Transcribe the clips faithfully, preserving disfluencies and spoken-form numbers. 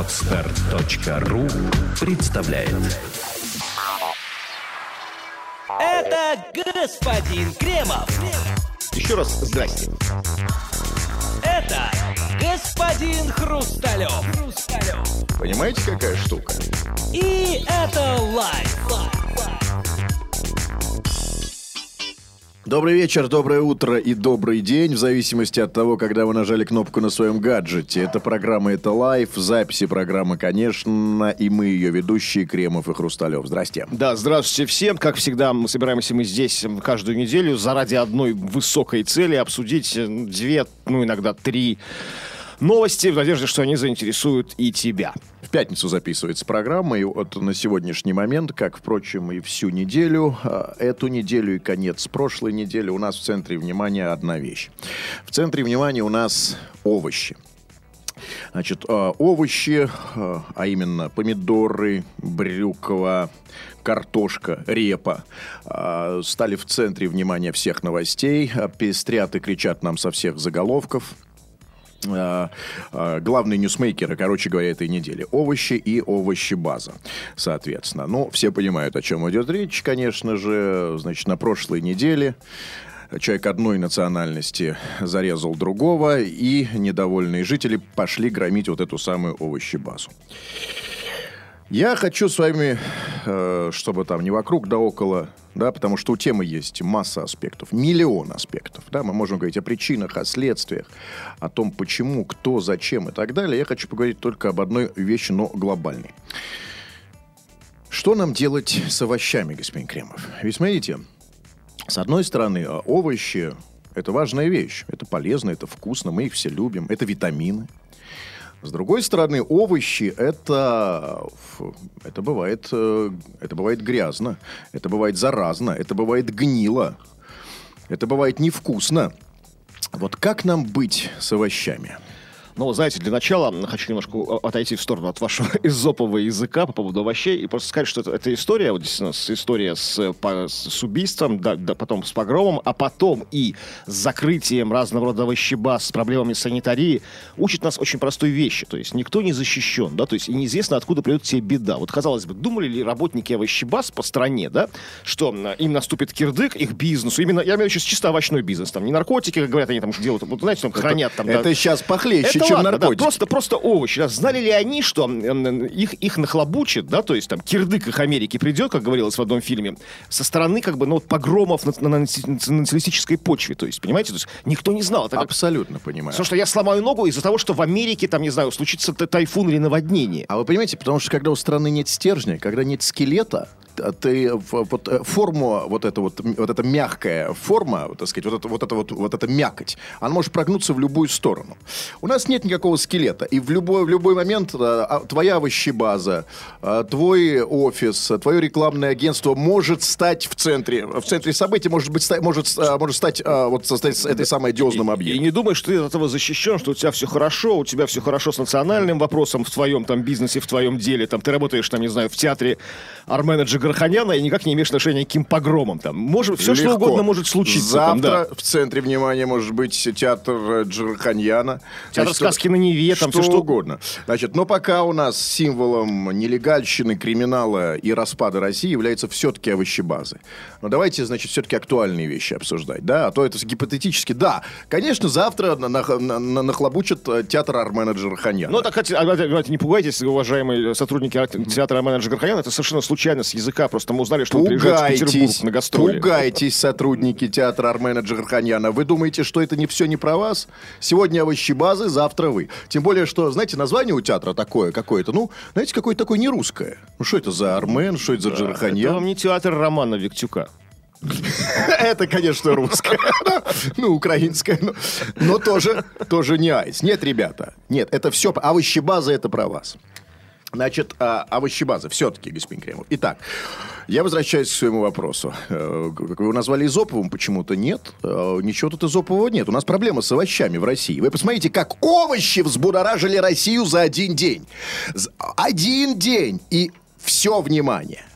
Expert точка ру представляет. Это господин Кремов. Еще раз здрасте. Это господин Хрусталев. Хрусталев. Понимаете, какая штука? И это лайф. Добрый вечер, доброе утро и добрый день, в зависимости от того, когда вы нажали кнопку на своем гаджете. Это программа «Это лайв», записи программы, конечно, и мы ее ведущие, Кремов и Хрусталев. Здрасте. Да, здравствуйте всем. Как всегда, мы собираемся мы здесь каждую неделю заради одной высокой цели обсудить две, ну иногда три новости в надежде, что они заинтересуют и тебя. В пятницу записывается программа, и вот на сегодняшний момент, как, впрочем, и всю неделю, эту неделю и конец прошлой недели, у нас в центре внимания одна вещь. В центре внимания у нас овощи. Значит, овощи, а именно помидоры, брюква, картошка, репа, стали в центре внимания всех новостей, пестрят и кричат нам со всех заголовков. Главные ньюсмейкеры, короче говоря, этой недели. Овощи и овощебаза, соответственно. Ну, все понимают, о чем идет речь, конечно же. Значит, на прошлой неделе человек одной национальности зарезал другого, и недовольные жители пошли громить вот эту самую овощебазу. Я хочу с вами, чтобы там не вокруг, да около, да, потому что у темы есть масса аспектов, миллион аспектов, да, мы можем говорить о причинах, о следствиях, о том, почему, кто, зачем и так далее. Я хочу поговорить только об одной вещи, но глобальной. Что нам делать с овощами, господин Кремов? Ведь смотрите, с одной стороны, овощи – это важная вещь, это полезно, это вкусно, мы их все любим, это витамины. С другой стороны, овощи это, это, бывает, это бывает грязно, это бывает заразно, это бывает гнило, это бывает невкусно. Вот как нам быть с овощами? Ну, знаете, для начала хочу немножко отойти в сторону от вашего эзопового языка по поводу овощей и просто сказать, что это, это история, вот действительно, история с, по, с убийством, да, да, потом с погромом, а потом и с закрытием разного рода овощебаз, с проблемами санитарии, учит нас очень простой вещи, то есть никто не защищен, да, то есть и неизвестно, откуда придет тебе беда. Вот, казалось бы, думали ли работники овощебаз по стране, да, что им наступит кирдык, их бизнесу, именно, я имею в виду сейчас чисто овощной бизнес, там, не наркотики, как говорят, они там делают, вот, знаете, там, хранят там, это, да. Это сейчас похлеще, чем ладно, наркотики. Да, просто, просто овощи. Да. Знали ли они, что их, их нахлобучит, да, то есть там кирдык их Америки придет, как говорилось в одном фильме, со стороны как бы, ну, вот, погромов на, на, на националистической почве, то есть, понимаете, то есть никто не знал. Это абсолютно как... понимаю. Потому что я сломаю ногу из-за того, что в Америке, там, не знаю, случится тайфун или наводнение. А вы понимаете, потому что когда у страны нет стержня, когда нет скелета, ты вот форму, вот эта вот, вот эта мягкая форма, так сказать, вот эта вот, это, вот, вот эта мякоть, она может прогнуться в любую сторону. У нас нет никакого скелета, и в любой, в любой момент твоя овощебаза, твой офис, твое рекламное агентство может стать в центре, в центре событий, может быть, ста, может, может стать вот состоять этой самой одиозным объектом. И не думай, что ты от этого защищен, что у тебя все хорошо, у тебя все хорошо с национальным вопросом в твоем там бизнесе, в твоем деле, там ты работаешь, там, не знаю, в театре Армена Джигарханяна и никак не имеешь отношения к каким погромам. Там. Может, все, легко. Что угодно может случиться. Завтра там, да. В центре внимания может быть театр Джигарханяна. Театр сказки на Неве, там что, все что угодно. Значит, но пока у нас символом нелегальщины, криминала и распада России являются все-таки овощебазы. Но давайте, значит, все-таки актуальные вещи обсуждать. Да? А то это гипотетически. Да, конечно, завтра на- на- на- на- нахлобучат театр Армена Джигарханяна. Ну, так не пугайтесь, уважаемые сотрудники театра Армена Джигарханяна. Это совершенно случайно съездили. Просто мы узнали, что он приезжает в Петербург на гастроли. Пугайтесь, сотрудники театра Армена Джигарханяна. Вы думаете, что это не все не про вас? Сегодня овощебазы, завтра вы. Тем более, что, знаете, название у театра такое какое-то, ну, знаете, какое-то такое не русское. Ну, что это за Армен, что это за Джигарханян? Это вам не театр Романа Виктюка. Это, конечно, русское. Ну, украинское. Но тоже не айс. Нет, ребята. Нет, это все. Овощебаза — это про вас. Значит, овощебаза все-таки, господин Кремов. Итак, я возвращаюсь к своему вопросу. Как вы его назвали эзоповым, почему-то нет. Ничего тут эзопового нет. У нас проблема с овощами в России. Вы посмотрите, как овощи взбудоражили Россию за один день. Один день. И все, внимание,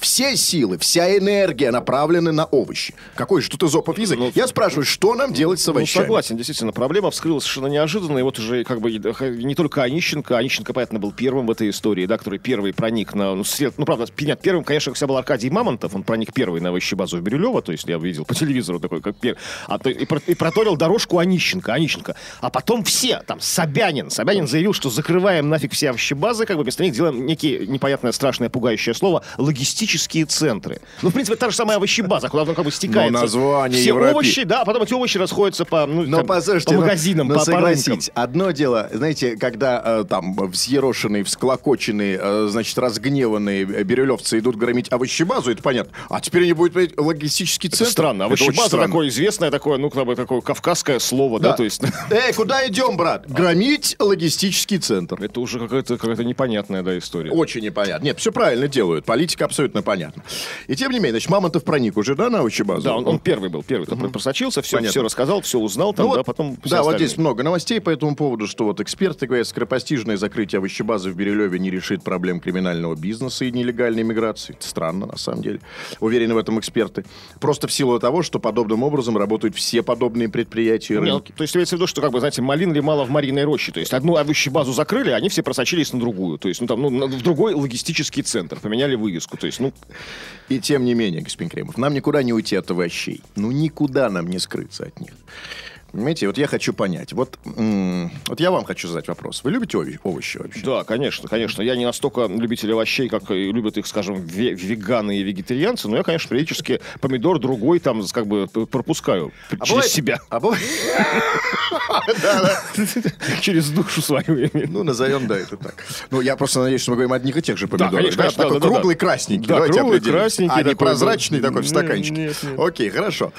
Все силы, вся энергия направлены на овощи. Какой же тут изопов язык? Ну, я спрашиваю, что нам делать с овощами? Ну, согласен, действительно, проблема вскрылась совершенно неожиданно. И вот уже как бы не только Анищенко. Анищенко, понятно, был первым в этой истории, да, который первый проник на... Ну, сред... ну правда, первым, конечно, всегда был Аркадий Мамонтов. Он проник первый на овощебазу в Бирюлево. То есть я видел по телевизору такой, как первый. А, то... и, про... и проторил дорожку Анищенко, Анищенко. А потом все, там, Собянин. Собянин заявил, что закрываем нафиг все овощебазы, как бы вместо них делаем некие непонятное, страшное, пугающее слово логистические центры. Ну, в принципе, та же самая овощебаза, куда оно как бы стекается. Но название все Европе. Овощи, да, а потом эти овощи расходятся по, ну, но, там, по магазинам, но, по, но, по рынкам. Одно дело, знаете, когда э, там взъерошенные, всклокоченные, э, значит, разгневанные бирюлевцы идут громить овощебазу, это понятно. А теперь они будут говорить логистический это центр. Странно. Овощебаза такое известное, такое, ну, как бы, такое кавказское слово, да, да то есть... Эй, куда идем, брат? Громить логистический центр. Это уже какая-то какая-то непонятная, да, история. Очень непонятно. Нет, все правильно делают. Политика абсолютно понятна. И тем не менее, значит, Мамонтов проник уже, да, на овощебазу? Да, он, он первый был, первый. Там угу. просочился, все, все рассказал, все узнал. Там, ну, да, потом да, остальные. Вот здесь много новостей по этому поводу, что вот эксперты говорят, скоропостижное закрытие овощебазы в Бирюлеве не решит проблем криминального бизнеса и нелегальной миграции. Это странно, на самом деле. Уверены в этом эксперты. Просто в силу того, что подобным образом работают все подобные предприятия и рынки. Нет, то есть имеется в виду, что, как бы, знаете, малин ли мало в Мариной роще. То есть одну овощебазу закрыли, они все просочились на другую. То есть, ну, там, ну, в другой логистический центр. Поменяли вывеску. То есть, ну... И тем не менее, господин Кремов, нам никуда не уйти от овощей. Ну, никуда нам не скрыться от них. Понимаете, вот я хочу понять. Вот, вот я вам хочу задать вопрос. Вы любите овощи, овощи вообще? Да, конечно, конечно. Я не настолько любитель овощей, как любят их, скажем, ве веганы и вегетарианцы, но я, конечно, периодически помидор другой там как бы пропускаю а через бывает... себя. А бывает... Через душу свою. Ну, назовем, да, это так. Ну, я просто надеюсь, что мы говорим о одних и тех же помидорах. Да, конечно. Круглый, красненький. Да, круглый, красненький. А не прозрачный такой в стаканчике. Окей, хорошо.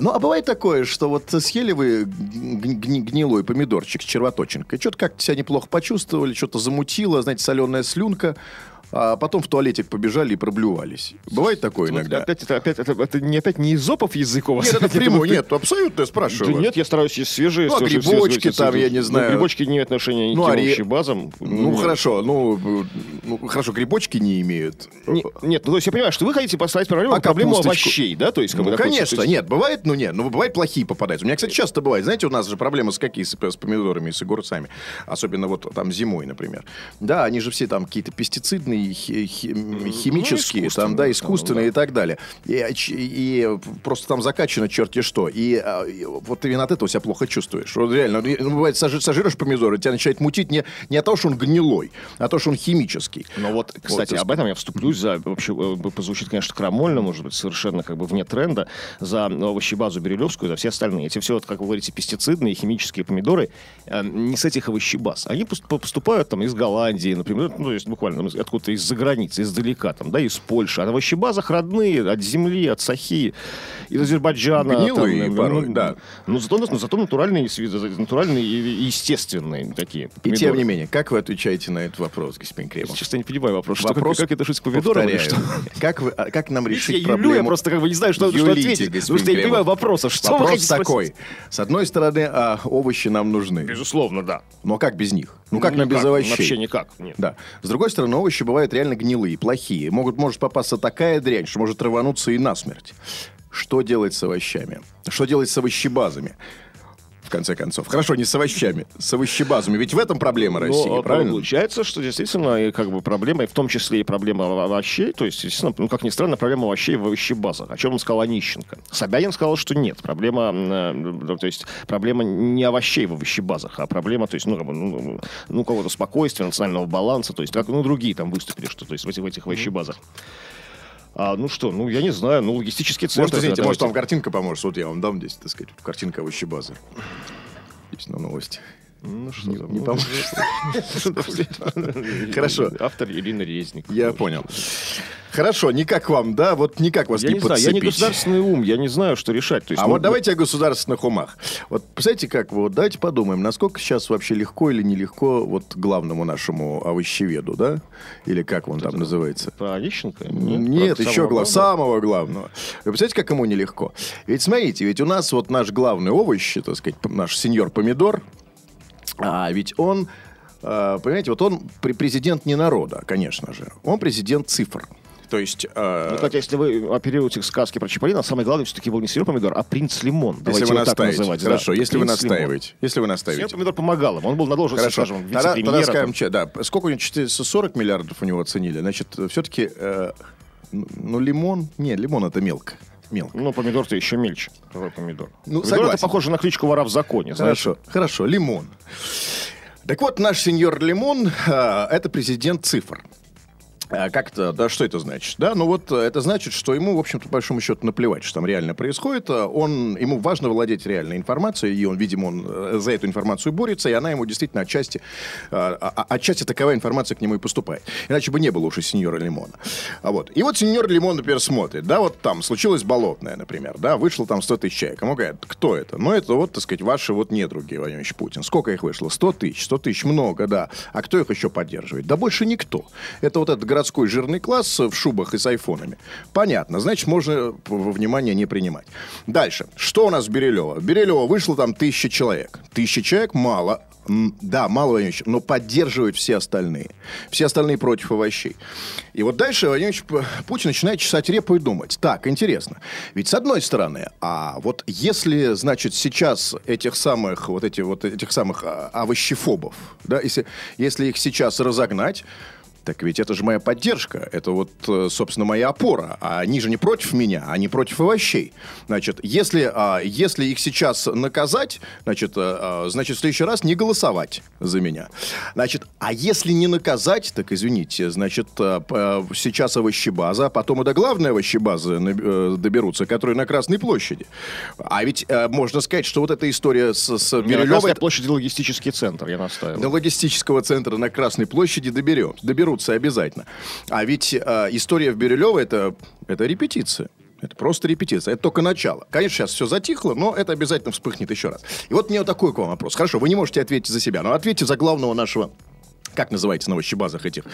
Ну, а бывает такое, что вот съели вы гнилой помидорчик с червоточинкой. Что-то как-то себя неплохо почувствовали, что-то замутило, знаете, соленая слюнка. А потом в туалетик побежали и проблювались. Бывает такое вот иногда? Опять, это, опять, это, это не, опять не изопов язык у вас? Нет, это прямой, нет, абсолютно, я спрашиваю. Да нет, я стараюсь есть свежие. Ну, а свежие, грибочки свежие, там, свежие. Я не знаю. Ну, грибочки не имеют отношения ни ну, к овощи базам. Ну, ну хорошо, ну, ну, хорошо, грибочки не имеют. Не, нет, ну, то есть я понимаю, что вы хотите поставить проблему, а проблему овощей, да? То есть, ну, конечно, такой, нет, бывает, ну, нет, ну, бывает плохие попадаются. У меня, кстати, часто бывает, знаете, у нас же проблема с какие, с помидорами и с огурцами, особенно вот там зимой, например. Да, они же все там какие-то пестицидные, химические, ну, там, да, искусственные, да, и так далее. И, и просто там закачано черти что. И, и вот именно от этого себя плохо чувствуешь. Вот реально, ну, бывает, сожрешь помидоры, тебя начинает мутить не, не от того, что он гнилой, а от того, что он химический. Но вот, кстати, вот, об этом я вступлюсь за, вообще, позвучит, конечно, крамольно, может быть, совершенно как бы вне тренда, за овощебазу бирюлевскую, за все остальные. Эти все, вот, как вы говорите, пестицидные, химические помидоры, э, не с этих овощебаз. Они поступают там из Голландии, например, ну, то есть буквально откуда-то из-за границы, издалека, там, да, из Польши. А на овощебазах родные, от земли, от сахи, из Азербайджана. Гнилые там, порой, ну, да. Но зато, но зато натуральные, натуральные и естественные такие помидоры. И тем не менее, как вы отвечаете на этот вопрос, господин Кремов? Честно, я не понимаю вопрос. Вопрос, что, как, как это шить с помидором? Как, вы, как нам решить я проблему? Я юлю, я просто как бы не знаю, что, юлите, что ответить. Потому что я не понимаю вопроса. Что вопрос такой. Спросить? С одной стороны, а, овощи нам нужны. Безусловно, да. Но как без них? Ну, как ну, нам без овощей? Вообще никак. Нет. Да. С другой стороны, овощи бывают реально гнилые, плохие. Могут, может попасться такая дрянь, что может рвануться и насмерть. Что делать с овощами? Что делать с овощебазами? В конце концов. Хорошо, не с овощами, с овощебазами. Ведь в этом проблема России, но, правильно? Получается, что действительно как бы проблема, и в том числе и проблема овощей, то есть, естественно, ну, как ни странно, проблема овощей в овощебазах. О чем он сказал Онищенко? Собянин сказал, что нет. Проблема, ну, то есть, проблема не овощей в овощебазах, а проблема, то есть, ну, как бы, ну, ну какого-то спокойствия, национального баланса, то есть, как, ну, другие там выступили, что, то есть, в этих, в этих овощебазах. А, ну что, ну я не знаю, ну логистический центр... Может, извините, может вам картинка поможет? Вот я вам дам здесь, так сказать, картинка овощебазы. Здесь на новости. Ну что, не, не поможет. Хорошо. Автор Ирина Резник. Я понял. Хорошо, никак вам, да? Вот никак вас я не, не подцепить. Знаю, я не государственный ум, я не знаю, что решать. То есть, а ну, вот давайте о государственных умах. Вот, представляете, как вы, вот, давайте подумаем, насколько сейчас вообще легко или нелегко вот главному нашему овощеведу, да? Или как он это там это называется? Про Онищенко? Нет, Нет про еще глав... самого главного. Вы представляете, как ему нелегко? Ведь смотрите, ведь у нас вот наш главный овощ, так сказать, наш сеньор помидор, а ведь он, понимаете, вот он президент не народа, конечно же. Он президент цифр. То есть... Э... Ну, хотя, если вы оперируете к сказке про Чаполина, самое главное все-таки был не сыр помидор, а принц лимон. Давайте его так называть. Хорошо, да, если, вы настаиваете, если вы настаиваете. Сыр помидор помогал ему, он был на должности, скажем, вице-премьера. Тогда, да, сколько у него, четыреста сорок миллиардов у него оценили, значит, все-таки, э, ну, лимон, не, лимон это мелко. Мелко. Ну, помидор-то еще мельче. Помидор. Ну, помидор согласен. Это похоже на кличку вора в законе. Хорошо, знаешь? Хорошо, лимон. Так вот, наш сеньор Лимон, э, это президент цифр. Э, как-то, да, что это значит? Да, ну вот это значит, что ему, в общем-то, по большому счету наплевать, что там реально происходит. Он, ему важно владеть реальной информацией, и он, видимо, он за эту информацию борется, и она ему действительно отчасти, э, отчасти таковая информация к нему и поступает. Иначе бы не было уж и сеньора Лимона. А вот. И вот сеньор Лимон, например, смотрит, да, вот там случилось болотное, например, да, вышло там сто тысяч человек. Ему говорят, кто это? Ну, это вот, так сказать, ваши вот недруги, Владимир Ильич Путин. Сколько их вышло? сто тысяч. сто тысяч много, да. А кто их еще поддерживает? Да больше никто. Это вот этот городской жирный класс в шубах и с айфонами. Понятно. Значит, можно во внимание не принимать. Дальше. Что у нас в Бирюлево? В Бирюлево вышло там тысяча человек. Тысяча человек мало. Да, мало, Владимир Ильич, но поддерживают все остальные. Все остальные против овощей. И вот дальше Владимир Ильич Путин начинает чесать репу и думать. Так, интересно. Ведь с одной стороны, а вот если, значит, сейчас этих самых, вот эти, вот этих самых овощефобов, да, если, если их сейчас разогнать, так ведь это же моя поддержка, это вот, собственно, моя опора. А они же не против меня, они против овощей. Значит, если, если их сейчас наказать, значит, значит, в следующий раз не голосовать за меня. Значит, а если не наказать, так извините, значит, сейчас овощебаза, а потом и до главной овощебазы доберутся, которые на Красной площади. А ведь можно сказать, что вот эта история с, с Бирюлевой... На Красной площади логистический центр, я настаиваю. До логистического центра на Красной площади доберем, доберут. Обязательно. А ведь э, история в Бирюлево это, это репетиция. Это просто репетиция. Это только начало. Конечно, сейчас все затихло, но это обязательно вспыхнет еще раз. И вот у меня вот такой к вам вопрос. Хорошо, вы не можете ответить за себя, но ответьте за главного нашего... Как называется на овощебазах этих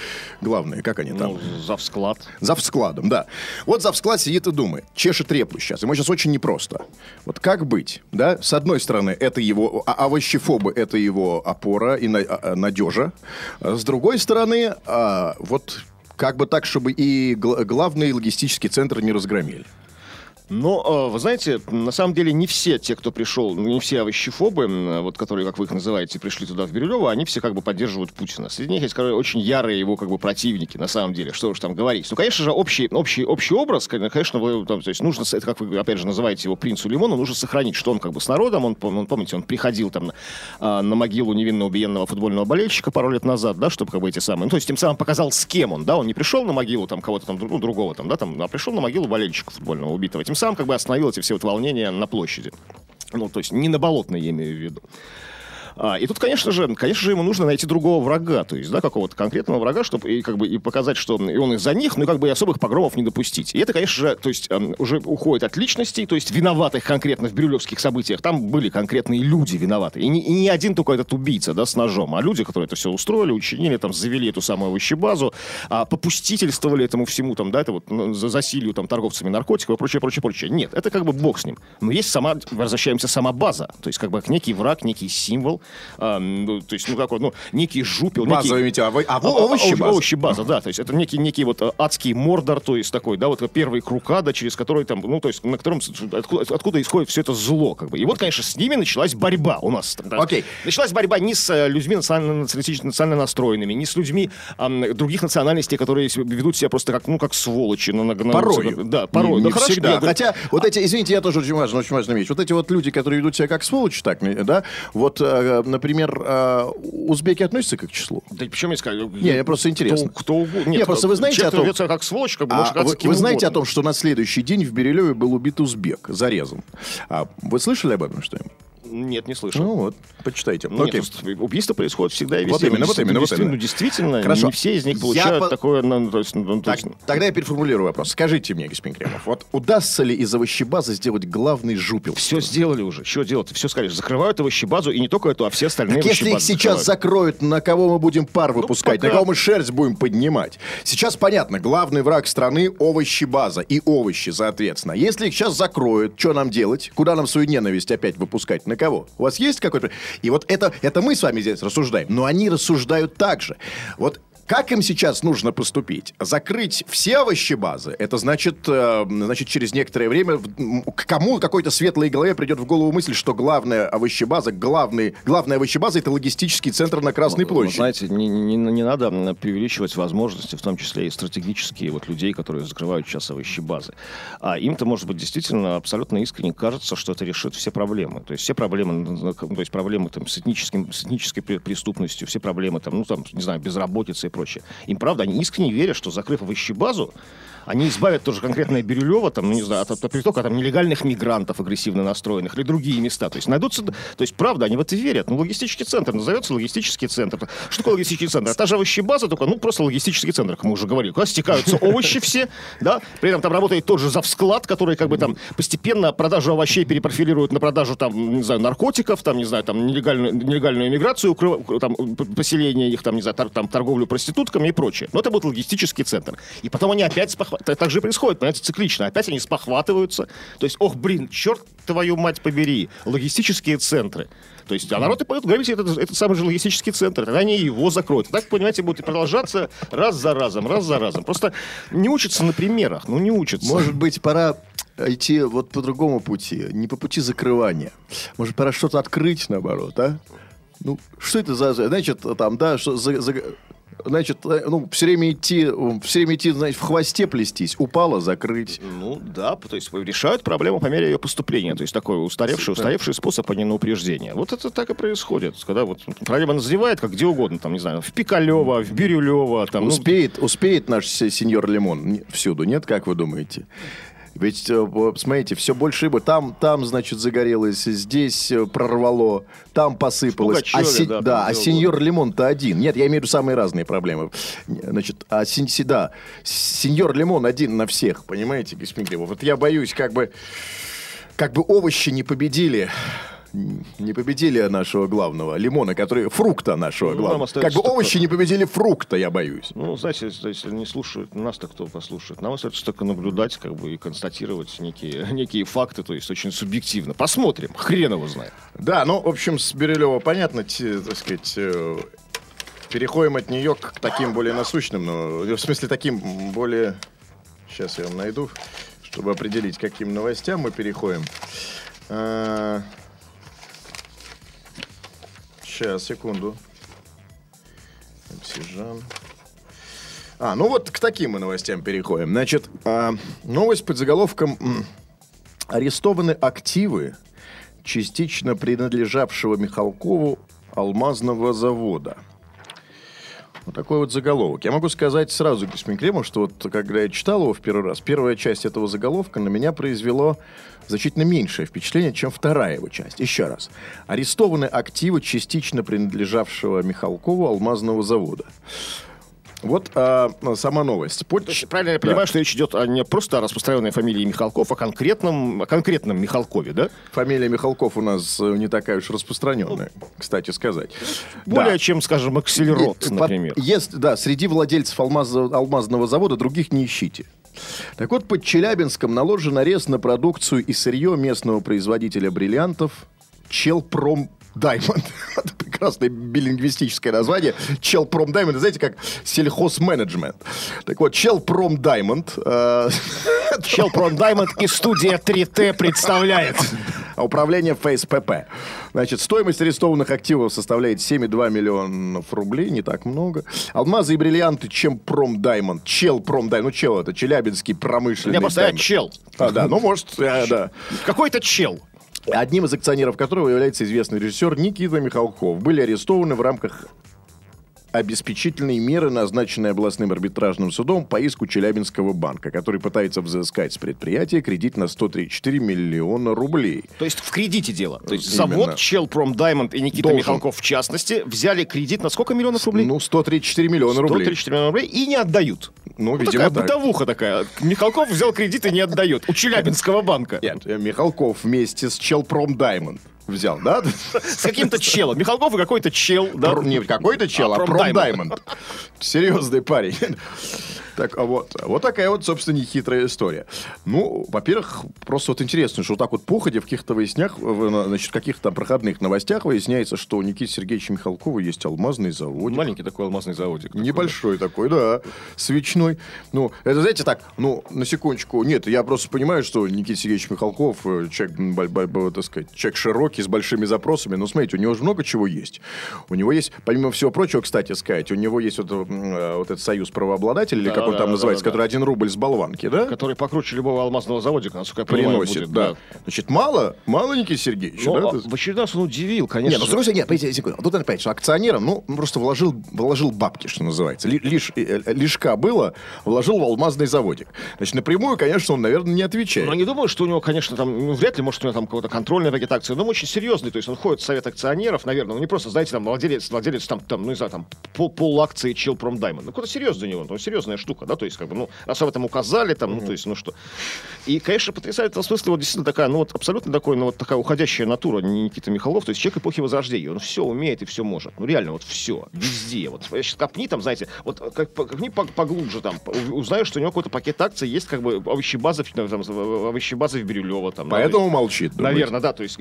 главные? Как они там? Ну, завсклад. Завскладом, да. Вот завсклад сидит и думает. Чешет репу сейчас. Ему сейчас очень непросто. Вот как быть, да? С одной стороны, это его... Овощефобы — это его опора и надежа. С другой стороны, вот как бы так, чтобы и главный логистический центр не разгромили. Но, вы знаете, на самом деле не все те, кто пришел, не все овощефобы, вот, которые, как вы их называете, пришли туда в Бирюлево, они все как бы поддерживают Путина. Среди них есть, скажем, очень ярые его как бы противники, на самом деле, что уж там говорить. Ну, конечно же, общий, общий, общий образ, конечно, вы, там, то есть нужно, это, как вы, опять же, называете его принцу Лимону, нужно сохранить, что он как бы с народом, он, он помните, он приходил там на, на могилу невинно убиенного футбольного болельщика пару лет назад, да, чтобы как бы эти самые, ну, то есть тем самым показал, с кем он, да, он не пришел на могилу там кого-то там, ну, другого там, да, там, а пришел на могилу болельщика футбольного убитого, тем сам как бы остановил эти все вот волнения на площади. Ну, то есть не на Болотной, я имею в виду. А, и тут, конечно же, конечно же, ему нужно найти другого врага, то есть, да, какого-то конкретного врага, чтобы и, как бы, и показать, что и он их за них, но и как бы и особых погромов не допустить. И это, конечно же, то есть, уже уходит от личностей, то есть виноватых конкретно в бирюлевских событиях. Там были конкретные люди виноваты. И не, и не один только этот убийца, да, с ножом, а люди, которые это все устроили, учинили, там, завели эту самую овощебазу, а, попустительствовали этому всему, там, да, это вот ну, засилью, там, торговцами наркотиков и прочее, прочее, прочее. Нет, это как бы бог с ним. Но есть сама, возвращаемся, сама база, то есть, как бы, некий враг, некий символ, А, ну, то есть, ну, какой, ну, некий жупел, базовый, некий... Ово... А, о, овощебаза. овощебаза, да, то есть, это некий, некий вот адский Мордор, то есть, такой, да, вот первый Крукада, через который там, ну, то есть, на котором, откуда, откуда исходит все это зло, как бы. И вот, конечно, с ними началась борьба у нас. Да. Окей. Началась борьба не с людьми национально настроенными, не с людьми а, других национальностей, которые ведут себя просто как, ну, как сволочи. На, на, на, порой. На, да, порой. Не, не хорошо, всегда. Говорю... Хотя, вот эти, извините, я тоже очень важно, очень важно вещь. Вот эти вот люди, которые ведут себя как сволочи, так, да, вот... Например, узбеки относятся к их числу? Да почему я сказал? Не, я просто интересно. Кто, кто угодно. Нет, Нет, просто вы знаете о том... как сволочь, как бы, а, может, вы, вы знаете угодно. О том, что на следующий день в Бирюлеве был убит узбек зарезом. А вы слышали об этом что-нибудь? Нет, не слышал. Ну вот, почитайте. Ну, нет, убийство происходит всегда и везде. Вот именно, вот именно. Вот именно. Ну, действительно, хорошо. Не все из них получают я такое... Ну, то есть, ну, так, то есть... Тогда я переформулирую вопрос. Скажите мне, господин Кремов, вот удастся ли из овощебазы сделать главный жупел? Все сделали уже. Что делать? Все, скажешь, закрывают овощебазу, и не только эту, а все остальные овощебазы. Так если их сейчас закроют, на кого мы будем пар выпускать? Ну, на кого мы шерсть будем поднимать? Сейчас понятно, главный враг страны – овощебаза. И овощи, соответственно. Если их сейчас закроют, что нам делать? Куда нам свою ненависть опять выпускать? На кого? У вас есть какой-то... И вот это, это мы с вами здесь рассуждаем, но они рассуждают так же. Вот Как им сейчас нужно поступить? Закрыть все овощебазы? Это значит, э, значит через некоторое время в, к кому какой-то светлой голове придет в голову мысль, что главная овощебаза, главный, главная овощебаза — это логистический центр на Красной площади. Знаете, не, не, не надо преувеличивать возможности, в том числе и стратегические вот, людей, которые закрывают сейчас овощебазы. А им-то, может быть, действительно абсолютно искренне кажется, что это решит все проблемы. То есть все проблемы, то есть проблемы там, с, этническим, с этнической преступностью, все проблемы, там, ну, там, не знаю, безработицы и прочее. Им, правда, они искренне верят, что, закрыв овощебазу, они избавят тоже конкретное Бирюлево, там, ну, не знаю, от, от, от притока там, нелегальных мигрантов, агрессивно настроенных, или другие места. То есть найдутся... То есть, правда, они в это верят. Ну, логистический центр назовется логистический центр. Что такое логистический центр? Та же овощебаза, только, ну, просто логистический центр, как мы уже говорили. Куда стекаются овощи все, да? При этом там работает тот же завсклад, который, как бы, там, постепенно продажу овощей перепрофилирует на продажу, там, не знаю, наркотиков, там, не знаю, там, нелегальную, нелегальную иммиграцию, там, поселение их, там, не знаю, там, торговлю проститутками и прочее. Но это будет логистический центр. И потом они опять спохватываются. Так же происходит, понимаете, циклично. Опять они спохватываются. То есть, ох, блин, черт твою мать побери, логистические центры. То есть, а народ и пойдет грабить этот, этот самый же логистический центр. Тогда они его закроют. Так, понимаете, будет продолжаться раз за разом, раз за разом. Просто не учатся на примерах, ну не учатся. Может быть, пора идти вот по другому пути, не по пути закрывания. Может, пора что-то открыть, наоборот, а? Ну, что это за... Значит, там, да, что за... за... Значит, ну, все время идти, все время идти, значит, в хвосте плестись. Упало, закрыть. Ну, да, то есть решают проблему по мере ее поступления. То есть такой устаревший, устаревший способ, а не на упреждение. Вот это так и происходит. Когда вот проблема назревает, как где угодно, там, не знаю, в Пикалево, в Бирюлево. Там, успеет, ну... успеет наш сеньор Лимон всюду, нет, как вы думаете? Ведь, смотрите, все больше и больше. Там, там, значит, загорелось, здесь прорвало, там посыпалось. А, си... да, да, а сеньор Лимон-то один. Нет, я имею в виду самые разные проблемы. Значит, а син... да, сеньор Лимон один на всех, понимаете, Гесмигрева? Вот я боюсь, как бы, как бы овощи не победили... Не победили нашего главного лимона, который фрукта нашего ну, главного. Как бы овощи только... не победили фрукта, я боюсь. Ну, знаете, если не слушают нас-то, кто послушает? Нам остается только наблюдать, как бы, и констатировать некие, некие факты, то есть очень субъективно. Посмотрим, хрен его знает. Да, ну, в общем, с Бирюлева понятно, так сказать... Переходим от нее к таким более насущным, но, в смысле, таким более... Сейчас я вам найду, чтобы определить, к каким новостям мы переходим. Сейчас, секунду. Обсижан. А, ну вот к таким мы новостям переходим. Значит, э, новость под заголовком «Арестованы активы частично принадлежавшего Михалкову алмазного завода». Вот такой вот заголовок. Я могу сказать сразу, господин Кремов, что вот когда я читал его в первый раз, первая часть этого заголовка на меня произвело значительно меньшее впечатление, чем вторая его часть. Еще раз. Арестованы активы частично принадлежавшего Михалкову алмазного завода. Вот а, сама новость. Под... То есть, правильно я понимаю, да, что речь идет о не просто о распространенной фамилии Михалков, а конкретном, о конкретном Михалкове, да? Фамилия Михалков у нас не такая уж распространенная, ну, кстати сказать. Более да. чем, скажем, Аксельрод, например. Под... Есть, да, среди владельцев алмаза... алмазного завода других не ищите. Так вот, под Челябинском наложен арест на продукцию и сырье местного производителя бриллиантов Челпром... Даймонд. Это прекрасное билингвистическое название. Челпромдаймонд. Знаете, как сельхозменеджмент. Так вот, Челпромдаймонд. Челпромдаймонд и студия три тэ представляет. Управление эф эс пэ пэ. Значит, стоимость арестованных активов составляет семь целых два миллиона рублей. Не так много. Алмазы и бриллианты Челпромдаймонд. Челпромдаймонд. Ну, чел это челябинский промышленный. Я просто чел. А, да, ну, может, да. Какой-то чел. Одним из акционеров которого является известный режиссер Никита Михалков, были арестованы в рамках обеспечительной меры, назначенной областным арбитражным судом по иску Челябинского банка, который пытается взыскать с предприятия кредит на сто тридцать четыре миллиона рублей. То есть в кредите дело. То есть именно. Завод Челпромдаймонд и Никита Должен. Михалков, в частности, взяли кредит на сколько миллионов рублей? Ну, сто тридцать четыре миллиона рублей. сто тридцать четыре миллиона рублей и не отдают. Ну, вот видимо, такая так. бытовуха такая. Михалков взял кредит и не отдает. У Челябинского банка. Нет, Михалков вместе с Челпромдаймонд взял, да? С каким-то челом. Михалков и какой-то чел. Да? Не какой-то чел, а, а Промдаймонд. Серьезный парень. Так вот, вот такая вот, собственно, нехитрая история. Ну, во-первых, просто вот интересно, что вот так вот походя в каких-то выяснях, значит, в каких-то там проходных новостях выясняется, что у Никиты Сергеевича Михалкова есть алмазный заводик. Маленький такой алмазный заводик. Такой. Небольшой такой, да, свечной. Ну, это, знаете, так, ну, на секундочку, нет, я просто понимаю, что Никита Сергеевич Михалков, человек, так сказать, человек широкий, с большими запросами, но, смотрите, у него же много чего есть. У него есть, помимо всего прочего, кстати сказать, у него есть вот, вот этот союз правообладателей, да, или как да, он там да, называется, да, да, который один рубль с болванки, да? Который покруче любого алмазного заводика, насколько я понимаю, приносит, будет, да. да. Значит, мало, мало Никита Сергеевич, да? А, в очередной раз он удивил, конечно. Нет, ну, слушай, нет, погодите, секунду. Тут надо понять, что акционером, ну, он просто вложил, вложил бабки, что называется. Лиш, лишка было, вложил в алмазный заводик. Значит, напрямую, конечно, он, наверное, не отвечает. Но не думаю, что у него, конечно, там, ну, вряд ли, может, у него там какой-то контрольный пакет акций, но он очень серьезный, то есть он ходит в совет акционеров, наверное, ну, не просто, знаете, там, владелец, владелец, там, там ну, не знаю, там, пол, пол акции Челпромдаймонд. Ну, какой-то серьезный у него, ну, серьезная штука, да, то есть, как бы, ну, раз об этом указали, там, ну, то есть, ну, что. И, конечно, потрясает в этом смысле, вот, действительно, такая, ну, вот, абсолютно такой, ну, вот, такая уходящая натура Никита Михалков, то есть, человек эпохи Возрождения, он все умеет и все может, ну, реально, вот, все, везде, вот, сейчас копни, там, знаете, вот, как, копни поглубже, там, узнаешь, что у него какой-то пакет акций есть, как бы, овощебаза, там, овощебаза в Бирюлево, там. Поэтому да, молчит. Наверное, думаете. Да, то есть,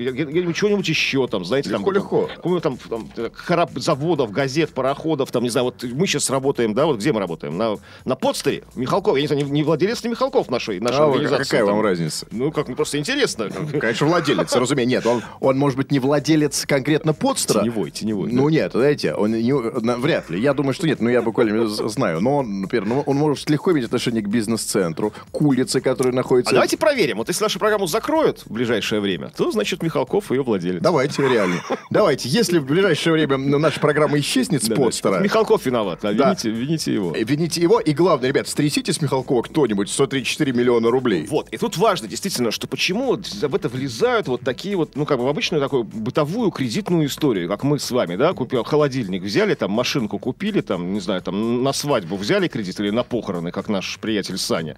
чего-нибудь еще, там, знаете, легко, там, легко. Там, там, там, там, заводов, газет, пароходов, там, не знаю, вот мы сейчас работаем, да, вот где мы работаем? На, на подстере Михалков, я не знаю, не владелец ли Михалков нашей, нашей а организации. Какая там вам разница? Ну, как, ну, просто интересно. Конечно, владелец, разумеется. Нет, он, он, может быть, не владелец конкретно подстера. Теневой, теневой. Ну, нет, знаете, он не, вряд ли. Я думаю, что нет, но я буквально знаю. Но он, например, он может легко иметь отношение к бизнес-центру, к улице, которая находится... А давайте проверим. Вот если нашу программу закроют в ближайшее время, то, значит, Михалков ее владелец. Давайте, реально. Давайте, если в ближайшее время наша программа исчезнет с подстера... Михалков виноват, вините его. Вините его, и главное, ребят, стрясите с Михалкова кто-нибудь сто тридцать четыре миллиона рублей. Вот, и тут важно, действительно, что почему в это влезают вот такие вот, ну, как бы в обычную такую бытовую кредитную историю, как мы с вами, да, купил холодильник, взяли, там, машинку купили, там, не знаю, там, на свадьбу взяли кредит или на похороны, как наш приятель Саня.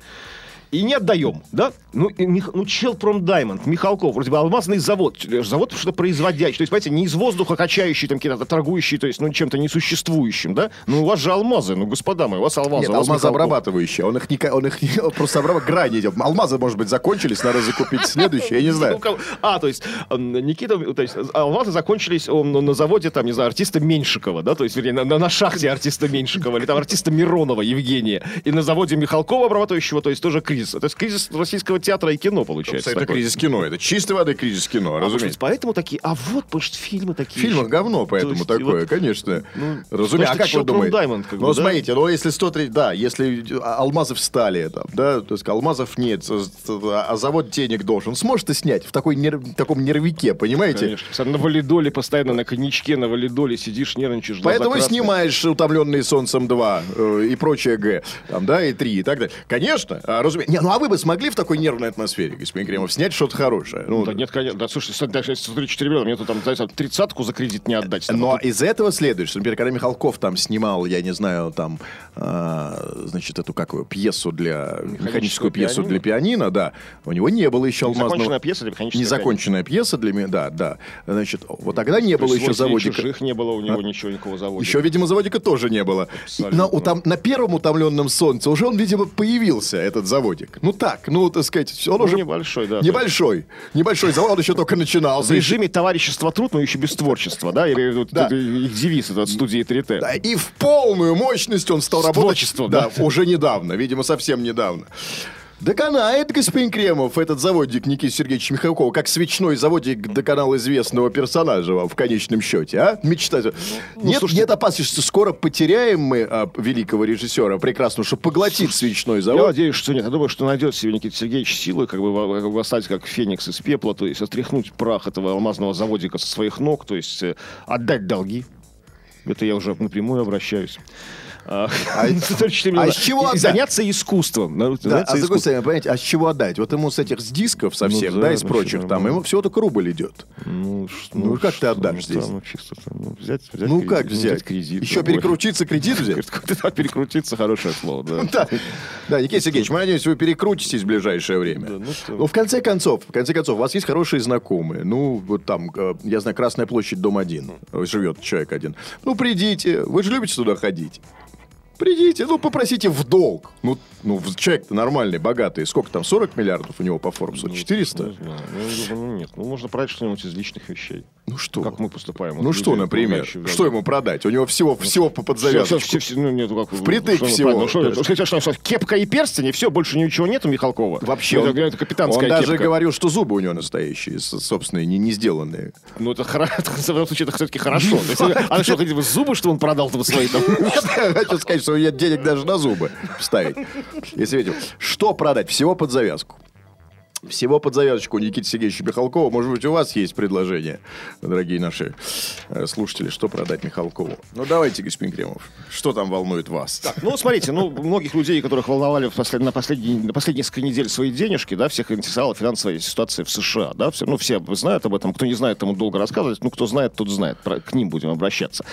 И не отдаем, да? Ну, и, ну Челпромдаймонд, Михалков, вроде бы алмазный завод, завод что-то производящий, то есть, понимаете, не из воздуха качающий, там, какие-то торгующие, то есть, ну, чем-то несуществующим, да? Ну, у вас же алмазы, ну, господа мои, у вас алмазы. Нет, алмазы обрабатывающие, он их, не, он их не, он просто обрабатывает, грани идет. Алмазы, может быть, закончились, надо закупить следующие, я не знаю. А, то есть, Никита, то есть, алмазы закончились на заводе, там, не знаю, артиста Меньшикова, да? То есть, вернее, на шахте артиста Меньшикова, или там артиста Миронова Евгения, и на заводе Михалкова обрабатывающего, то есть, тоже кризис. То есть кризис российского театра и кино, получается. Это такой. Кризис кино. Это чистой воды кризис кино, а разумеется. Может, поэтому такие... А вот, может, фильмы такие... Фильмы говно, поэтому есть, такое, вот, конечно. Ну, разумеется. А как вы думаете? Даймонд, как ну, бы, да? Смотрите, ну, если сто тридцать... Да, если алмазы встали, там, да, то есть алмазов нет, а завод денег должен. Сможешь ты снять в такой нерв... таком нервике, понимаете? Конечно. На валидоле постоянно, на коньячке, на валидоле сидишь, нервничаешь. Поэтому и снимаешь «Утомленные солнцем два» э, и прочее Г, там, да, и три, и так далее. Конечно, разумеется. Не, ну а вы бы смогли в такой нервной атмосфере, господин Кремов, снять что-то хорошее? Ну, да нет, конечно. Да, слушай, даже сто тридцать четыре миллиона, мне тут там тридцатку за кредит не отдать. Но тут... из этого следует, что, например, когда Михалков там снимал, я не знаю, там, а, значит, эту какую пьесу для... Механическую пьесу пианино. Для пианино, да. У него не было еще алмазного... Незаконченная пьеса для механического Незаконченная пианино. Пьеса для... Да, да. Значит, вот тогда не То было еще заводика. Чужих не было у него а? Ничего, никакого заводика. Еще, видимо, заводика тоже не было. На, утом... На первом «Утомленном солнце» уже он, видимо, появился, этот завод. Ну так, ну, так сказать, он ну, уже... Небольшой, да. Небольшой. Да. Небольшой завод еще только начинался. В режиме товарищества труд, но еще без творчества, да? Или вот, да. Их девиз от студии три тэ. Да, и в полную мощность он стал С работать... Творчество, да. Да, уже недавно, видимо, совсем недавно. Доконает, господин Кремов, этот заводик Никиты Сергеевича Михалкова, как свечной заводик доконал известного персонажа в конечном счете, а? Мечтать. Ну, нет, слушайте, нет опасности, что скоро потеряем мы а, великого режиссера прекрасного, что поглотит слушайте, свечной завод. Я надеюсь, что нет. Я думаю, что найдет себе Никита Сергеевич силы, как бы восстать как феникс из пепла, то есть отряхнуть прах этого алмазного заводика со своих ног, то есть отдать долги. Это я уже напрямую обращаюсь. А с чего отдать? Заняться искусством. А с другой стороны, понимаете, а с чего отдать? Вот ему с этих с дисков совсем, да, из прочих там, ему всего только рубль идет. Ну как ты отдашь здесь? Ну как взять? Еще перекрутиться, кредит взять? Перекрутиться, хорошее слово, да. Да, Никита Сергеевич, мы надеемся, вы перекрутитесь в ближайшее время. Ну, в конце концов, в конце концов, у вас есть хорошие знакомые. Ну, вот там, я знаю, Красная площадь, дом один. Живет человек один. Ну, придите, вы же любите туда ходить. Придите, ну, попросите в долг. Ну, ну человек-то нормальный, богатый. Сколько там, сорок миллиардов у него по Форбсу? четыреста? Не знаю. Ну, нет, ну, можно продать что-нибудь из личных вещей. Ну, что? Как мы поступаем? Ну, что, например? Что ему продать? У него всего, всего под завязку. Ну, нет, как... Впритык всего. Кепка и перстень, и все, больше ничего нет у Михалкова. Вообще, это капитанская кепка. Он даже говорил, что зубы у него настоящие, собственные, не сделанные. Ну, это в этом случае, это все-таки хорошо. А что, зубы, что он продал там свои? Хочу сказать, что у меня денег даже на зубы вставить. Если видите, что продать? Всего под завязку. Всего под завязочку Никиты Сергеевича Михалкова. Может быть, у вас есть предложение, дорогие наши э, слушатели, что продать Михалкову? Ну, давайте, господин Кремов, что там волнует вас? Так, ну, смотрите, ну, многих людей, которых волновали в послед... на, последние... на последние несколько недель свои денежки, да, всех интересовала финансовая ситуация в США, да, все, ну, все знают об этом, кто не знает, тому долго рассказывать, ну, кто знает, тот знает, Про... к ним будем обращаться.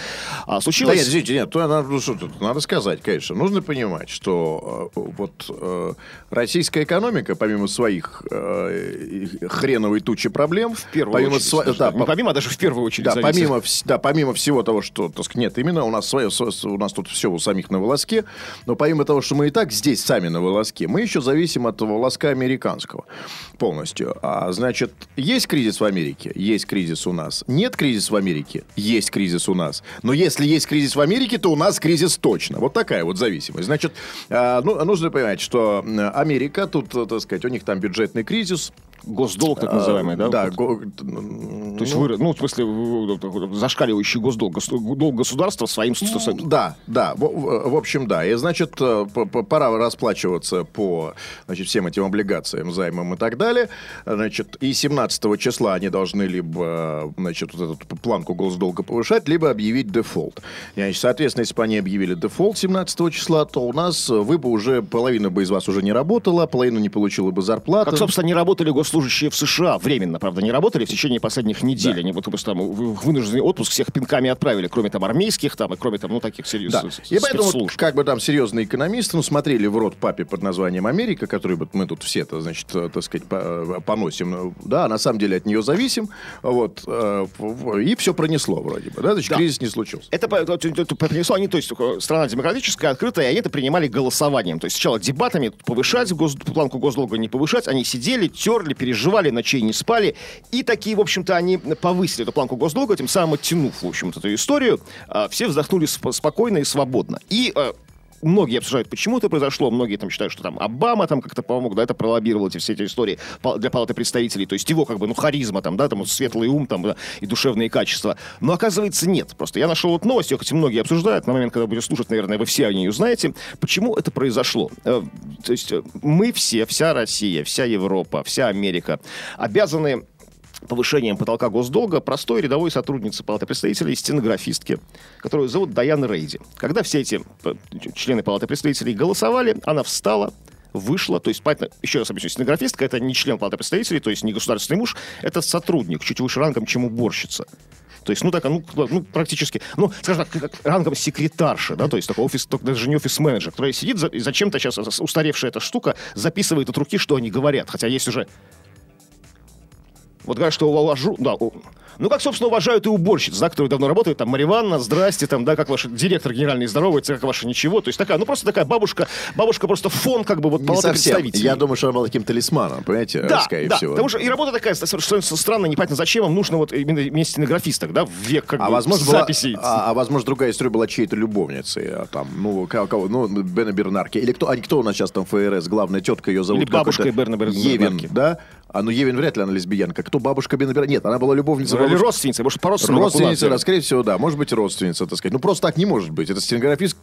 А случилось... Да нет, извините, нет, то надо, ну, что, тут надо сказать, конечно, нужно понимать, что э, вот э, российская экономика, помимо своих... хреновой тучи проблем. В первую помимо очередь. Сва... Да, по... помимо, а даже в первую очередь. Да, помимо, да, помимо всего того, что... Так, нет, именно у нас, свое, у нас тут все у самих на волоске. Но помимо того, что мы и так здесь сами на волоске, мы еще зависим от волоска американского полностью. А, значит, есть кризис в Америке? Есть кризис у нас. Нет кризиса в Америке? Есть кризис у нас. Но если есть кризис в Америке, то у нас кризис точно. Вот такая вот зависимость. Значит, ну, нужно понимать, что Америка тут, так сказать, у них там бюджетный кризис. Госдолг, так называемый, а, да? Да. Го... То есть, ну, вы, ну, в смысле, зашкаливающий госдолг. Долг государства своим... Ну, да, да. В, в общем, да. И, значит, пора расплачиваться по, значит, всем этим облигациям, займам и так далее. Значит, и семнадцатого числа они должны либо, значит, вот эту планку госдолга повышать, либо объявить дефолт. Значит, соответственно, если бы они объявили дефолт семнадцатого числа, то у нас вы бы уже... Половина бы из вас уже не работала, половина не получила бы зарплату. Как, собственно, не работали госслужащие. Служащие в США временно, правда, не работали в течение последних недель. Да. Они вот просто там вынужденный отпуск всех пинками отправили, кроме там армейских, там, и кроме там, ну, таких серьезных. Да. И поэтому, вот, как бы там серьезные экономисты, ну, смотрели в рот папе под названием Америка, который вот мы тут все-то, значит, так сказать, поносим. Да, на самом деле от нее зависим. Вот. И все пронесло вроде бы. Да? Значит, да. Кризис не случился. Это, это пронесло. Они, то есть, страна демократическая, открытая, и они это принимали голосованием. То есть сначала дебатами повышать гос... планку госдолга, не повышать. Они сидели, терли, переживали, ночей не спали. И такие, в общем-то, они повысили эту планку госдолга, тем самым оттянув, в общем-то, эту историю. Все вздохнули сп- спокойно и свободно. И... Многие обсуждают, почему это произошло. Многие там считают, что там Обама там как-то помог, да, это пролоббировал эти все эти истории для Палаты представителей. То есть его как бы, ну, харизма там, да, там светлый ум там, да, и душевные качества. Но оказывается, нет. Просто я нашел вот новость, ее хоть и многие обсуждают. На момент, когда будете слушать, наверное, вы все о ней узнаете. Почему это произошло? То есть мы все, вся Россия, вся Европа, вся Америка обязаны... повышением потолка госдолга простой рядовой сотрудницы Палаты представителей, стенографистки, которую зовут Дайан Рейди. Когда все эти члены Палаты представителей голосовали, она встала, вышла, то есть, понятно, еще раз объясню, стенографистка — это не член Палаты представителей, то есть не государственный муж, это сотрудник, чуть выше рангом, чем уборщица. То есть, ну, так, ну, ну, практически, ну, скажем так, как рангом секретарша, да, то есть, такой офис, даже не офис-менеджер, который сидит, за, и зачем-то сейчас устаревшая эта штука записывает от руки, что они говорят, хотя есть уже... Вот говорят, что уважу... Да, у... Ну, как, собственно, уважают и уборщиц, да, которые давно работают. Там, Марья Ивановна, здрасте, там, да, как ваш директор генеральный здоровается, как ваше ничего. То есть такая, ну, просто такая бабушка, бабушка просто фон, как бы, вот, Палаты представителей. Я думаю, что она была таким талисманом, понимаете, да, скорее да, всего. Да, потому что и работа такая, что странно, непонятно, зачем вам нужно вот именно стенографисток, да, в век, как а бы, возможно, записей. Была, а, а, возможно, другая история была чьей-то любовницей, а, там, ну, кого, ну, Берна Бернарки. Или кто, а кто у нас сейчас там ФРС, главная тетка, ее зовут? Или бабушка Берна Бернарки. Евин, да? А, ну, Евин вряд ли она лесбиянка. Кто бабушка Берна Бернарки? Нет, она была любовница. Или бабушка... родственница, может, по родственнице. Родственница, да, скорее всего, да. Может быть, родственница, так сказать. Ну, просто так не может быть. Это стенографист...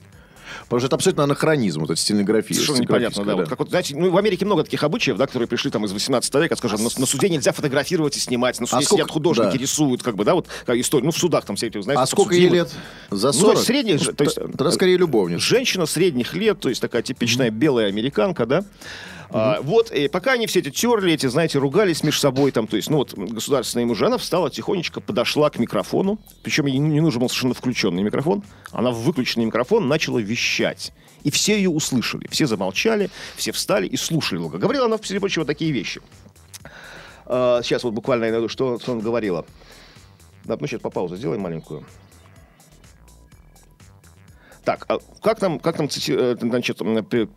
Потому что это абсолютно анахронизм, вот этот стенографист. Совершенно непонятно, да. да. Вот, как вот, знаете, ну, в Америке много таких обычаев, да, которые пришли там из восемнадцатого века, скажем, а на, на суде нельзя фотографировать и снимать, на суде а сколько... сидят художники, да. рисуют, как бы, да, вот, как историю, ну, в судах там все эти, знаете. А сколько ей лет? За сорок? Ну, средних, ну, то есть... Тогда скорее любовница. Женщина средних лет, то есть такая типичная mm-hmm. белая американка, да. Mm-hmm. А, вот, и пока они все эти терли, эти, знаете, ругались между собой, там, то есть, ну, вот, государственная мужа, она встала тихонечко, подошла к микрофону, причем ей не нужен был совершенно включенный микрофон, она в выключенный микрофон начала вещать. И все ее услышали, все замолчали, все встали и слушали долго. Говорила она, среди прочего, такие вещи. А, сейчас вот буквально я найду, что, что она говорила. Да, ну, сейчас по паузе сделаем маленькую. Так, а как нам, как нам значит,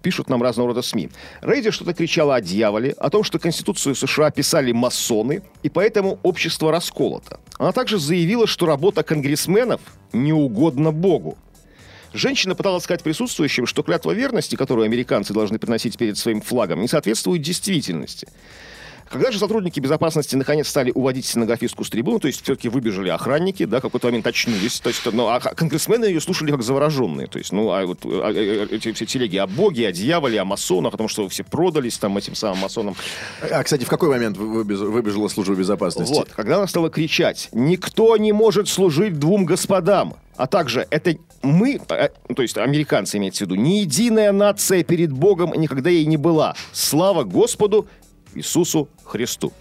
пишут нам разного рода СМИ? Рейди что-то кричала о дьяволе, о том, что Конституцию США писали масоны, и поэтому общество расколото. Она также заявила, что работа конгрессменов не угодна Богу. Женщина пыталась сказать присутствующим, что клятва верности, которую американцы должны приносить перед своим флагом, не соответствует действительности. Когда же сотрудники безопасности наконец стали уводить синагофистку с трибуны, то есть все-таки выбежали охранники, да, какой-то момент очнулись, то есть, ну, а конгрессмены ее слушали как завороженные, то есть, ну, а вот а, а, эти все телеги о боге, о дьяволе, о масонах, потому что все продались там этим самым масонам. А, кстати, в какой момент выбежала служба безопасности? Вот, когда она стала кричать: «Никто не может служить двум господам», а также это мы, то есть американцы имеется в виду, ни единая нация перед Богом никогда ей не была. Слава Господу Иисусу Христу.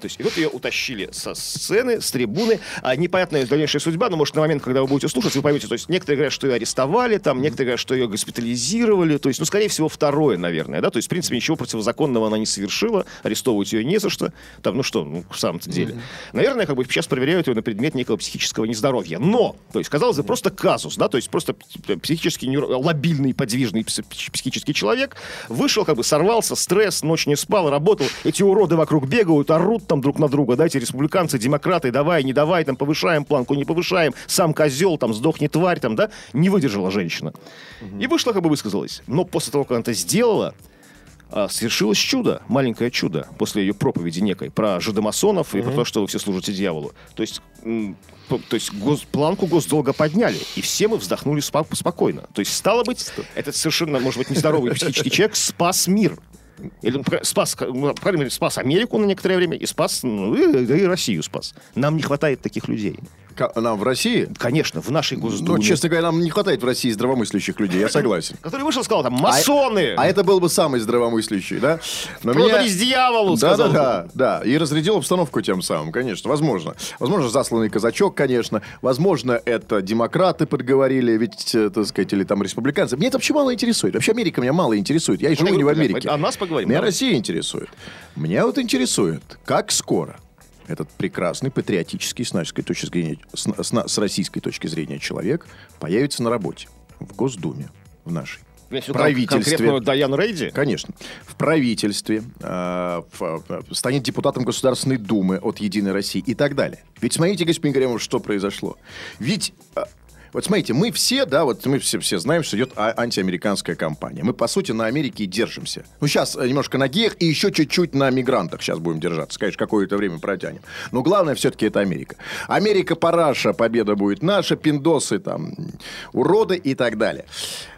То есть и вот ее утащили со сцены, с трибуны. А непонятная дальнейшая судьба, но, может, на момент, когда вы будете слушать, вы поймете, то есть некоторые говорят, что ее арестовали, там, некоторые говорят, что ее госпитализировали. То есть, ну, скорее всего, второе, наверное, да. То есть, в принципе, ничего противозаконного она не совершила, арестовывать ее не за что. Там, ну что, ну, в самом-то деле. Mm-hmm. Наверное, как бы сейчас проверяют ее на предмет некого психического нездоровья. Но, то есть, казалось бы, просто казус, да, то есть просто психически нюр... лобильный, подвижный психический человек вышел, как бы сорвался, стресс, ночь не спал, работал, эти уроды вокруг бегают, орут там друг на друга, да, эти республиканцы, демократы, давай, не давай, там, повышаем планку, не повышаем, сам козел, там, сдохни, тварь, там, да, не выдержала женщина. Угу. И вышла, как бы высказалась. Но после того, как она это сделала, свершилось чудо, маленькое чудо, после ее проповеди некой про жидомасонов и угу. про то, что вы все служите дьяволу. То есть... То есть гос, планку госдолга подняли, и все мы вздохнули спо- спокойно. То есть, стало быть, что? Этот совершенно, может быть, нездоровый психический человек спас мир. Или спас, спас Америку на некоторое время, и спас, ну, и, и Россию спас. Нам не хватает таких людей. Нам в России? Конечно, в нашей Госдуме. Ну, честно говоря, нам не хватает в России здравомыслящих людей, я согласен. Который вышел и сказал, там, масоны! А, а это был бы самый здравомыслящий, да? Но продались меня... дьяволу, да, сказал. Да, да, да. И разрядил обстановку тем самым, конечно, возможно. Возможно, засланный казачок, конечно. Возможно, это демократы подговорили, ведь, так сказать, или там республиканцы. Меня это вообще мало интересует. Вообще Америка меня мало интересует. Я и живу не в Америке. А нас поговорим. Меня давай. Россия интересует. Меня вот интересует, как скоро этот прекрасный, патриотический, с нашей точки зрения, с, с, с российской точки зрения человек появится на работе в Госдуме, в нашей. В правительстве. Конкретно Дайан Рейди? Конечно. В правительстве, э, в, в, станет депутатом Государственной Думы от Единой России и так далее. Ведь смотрите, господин Кремов, что произошло. Ведь... Э, Вот смотрите, мы все, да, вот мы все, все знаем, что идет а- антиамериканская кампания. Мы, по сути, на Америке и держимся. Ну, сейчас немножко на геях и еще чуть-чуть на мигрантах сейчас будем держаться. Конечно, какое-то время протянем. Но главное все-таки это Америка. Америка параша, победа будет наша, пиндосы, там, уроды и так далее.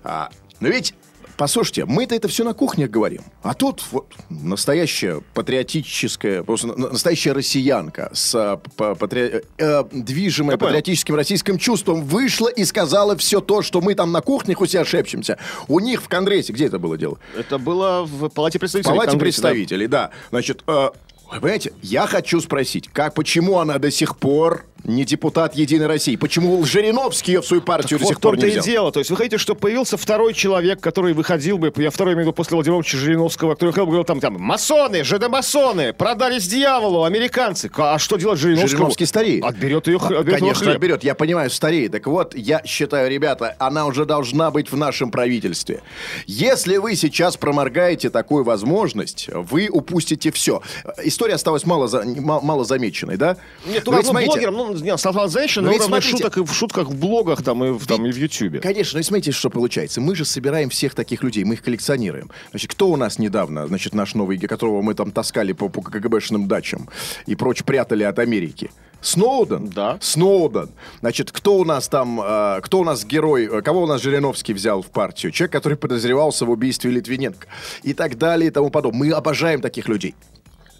А, но ведь... Послушайте, мы-то это все на кухне говорим. А тут вот настоящая патриотическая, просто настоящая россиянка с патри... э, движимой патриотическим российским чувством вышла и сказала все то, что мы там на кухне хоть и ошепчемся. У них в Конгрессе, где это было дело? Это было в Палате представителей. В Палате представителей, да. да. Значит, э, вы понимаете, я хочу спросить, как, почему она до сих пор... не депутат Единой России. Почему Жириновский ее в свою партию так до сих вот пор не взял? Вот то и дело. То есть вы хотите, чтобы появился второй человек, который выходил бы, я второй имею в виду после Владимира Жириновского, который говорил там, там, масоны, жидомасоны, продались дьяволу, американцы. А что делать Жириновскому? Жириновский стареет. Отберет ее хлеб. Конечно, отберет. Я понимаю, стареет. Так вот, я считаю, ребята, она уже должна быть в нашем правительстве. Если вы сейчас проморгаете такую возможность, вы упустите все. История осталась мало, мало замеченной, да? Нет, ну, блогером, ну, стала женщина, но, но ведь, смотрите, шуток, и в шутках, в блогах, там, и в, там, и в Ютьюбе. Конечно, но смотрите, что получается. Мы же собираем всех таких людей, мы их коллекционируем. Значит, кто у нас недавно, значит, наш новый, которого мы там таскали по, по КГБшным дачам и прочь прятали от Америки? Сноуден? Да. Сноуден. Значит, кто у нас там, э, кто у нас герой, э, кого у нас Жириновский взял в партию? Человек, который подозревался в убийстве Литвиненко. И так далее, и тому подобное. Мы обожаем таких людей.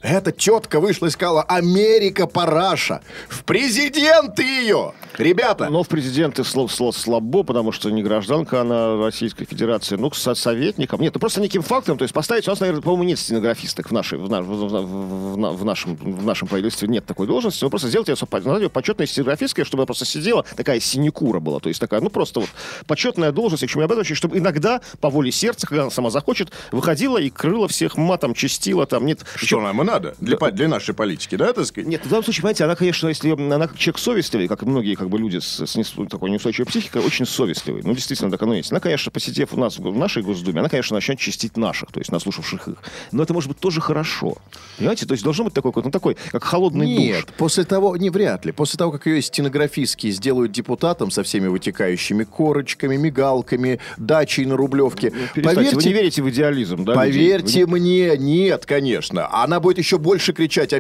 Эта тетка вышла и сказала: Америка параша. В президенты ее! Ребята! Но в президенты слабо, слабо, слабо, потому что не гражданка она Российской Федерации. Ну, со советником. Нет, ну просто неким фактом. То есть поставить... У нас, наверное, по-моему, нет стенографисток в, нашей, в, на, в, в, в, нашем, в нашем правительстве. Нет такой должности. Но просто сделать ее почетной стенографисткой, чтобы она просто сидела. Такая синекура была. То есть такая, ну просто вот почетная должность. К чему я обязываюсь, чтобы иногда по воле сердца, когда она сама захочет, выходила и крыла всех матом, чистила. Там нет... Что, она надо для, для нашей политики, да, так сказать? Нет, в данном случае, понимаете, она, конечно, если она как человек совестливый, как многие как бы люди с, с не, такой неустойчивой психикой, очень совестливый, ну, действительно, так оно есть. Она, конечно, посетив у нас в нашей Госдуме, она, конечно, начнет чистить наших, то есть наслушавших их. Но это, может быть, тоже хорошо. Понимаете? То есть должно быть такой, ну, такой как холодный Нет, душ. Нет, после того, не вряд ли, после того, как ее стенографистки сделают депутатом со всеми вытекающими корочками, мигалками, дачей на Рублевке. Ну, поверьте, вы не верите в идеализм, да? Поверьте вы... мне, нет, конечно. Она будет еще больше кричать.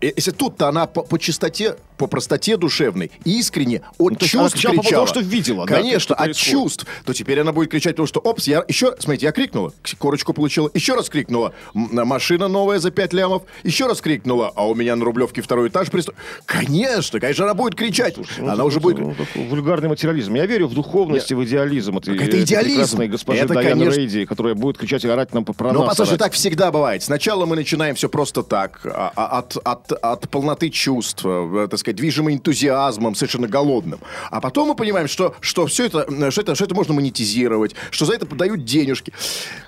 Если тут-то она по, по чистоте, по простоте душевной, искренне, от ну, чувств кричала. Потому что видела. Конечно, да, то, от чувств. То теперь она будет кричать, потому что, опс, я еще, смотрите, я крикнула, корочку получила, еще раз крикнула, машина новая за пять лямов, еще раз крикнула, а у меня на Рублевке второй этаж пристав... Конечно, конечно, она будет кричать. Слушай, ну, она уже будет... Ну, вульгарный материализм. Я верю в духовность я... и в идеализм. Это, это идеализм. Госпожи это, Дайан конечно... Рейди, которая будет кричать и орать нам про ну, нас. Ну, потому что так всегда бывает. Сначала мы начинаем все просто так, от, от, от полноты чувств, так сказать, движимым энтузиазмом, совершенно голодным. А потом мы понимаем, что, что все это, что это, что это можно монетизировать, что за это подают денежки.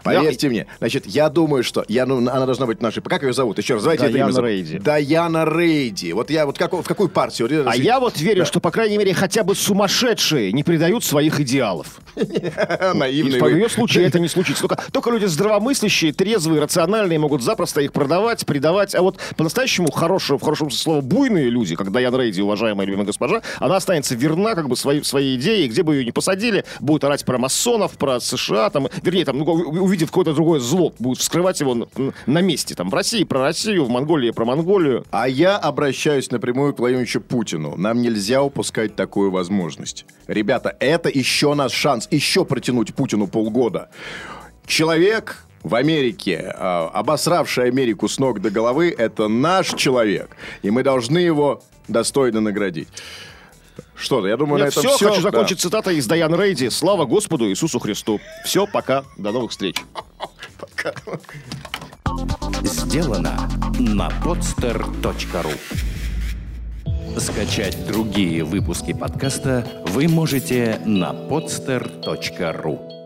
Поверьте я... мне. Значит, я думаю, что... Я, ну, она должна быть нашей... Как ее зовут? Еще раз, давайте это имя... Рейди. Дайана Рейди. Вот я вот как, в какую партию? А Рейди. Я вот верю, да. что, по крайней мере, хотя бы сумасшедшие не предают своих идеалов. Наивные. В ее случае это не случится. Только люди здравомыслящие, трезвые, рациональные могут запросто их продавать, предавать. А вот по-настоящему хорошего, в хорошем слове, буйные люди, как Дайан Рейди, уважаемая любимая госпожа, она останется верна как бы своей, своей идее, где бы ее ни посадили, будет орать про масонов, про США, там, вернее, там, ну, увидев какое-то другое зло, будет вскрывать его на, на месте, там, в России про Россию, в Монголии про Монголию. А я обращаюсь напрямую к Владимировичу Путину. Нам нельзя упускать такую возможность. Ребята, это еще наш шанс, еще протянуть Путину полгода. Человек... В Америке, э, обосравший Америку с ног до головы, это наш человек. И мы должны его достойно наградить. Что-то, я думаю, Нет, на этом все. все. Хочу да. закончить цитатой из Дайан Рейди. Слава Господу Иисусу Христу. Все, пока. До новых встреч. Пока. Сделано на подстер точка ру. Скачать другие выпуски подкаста вы можете на подстер точка ру.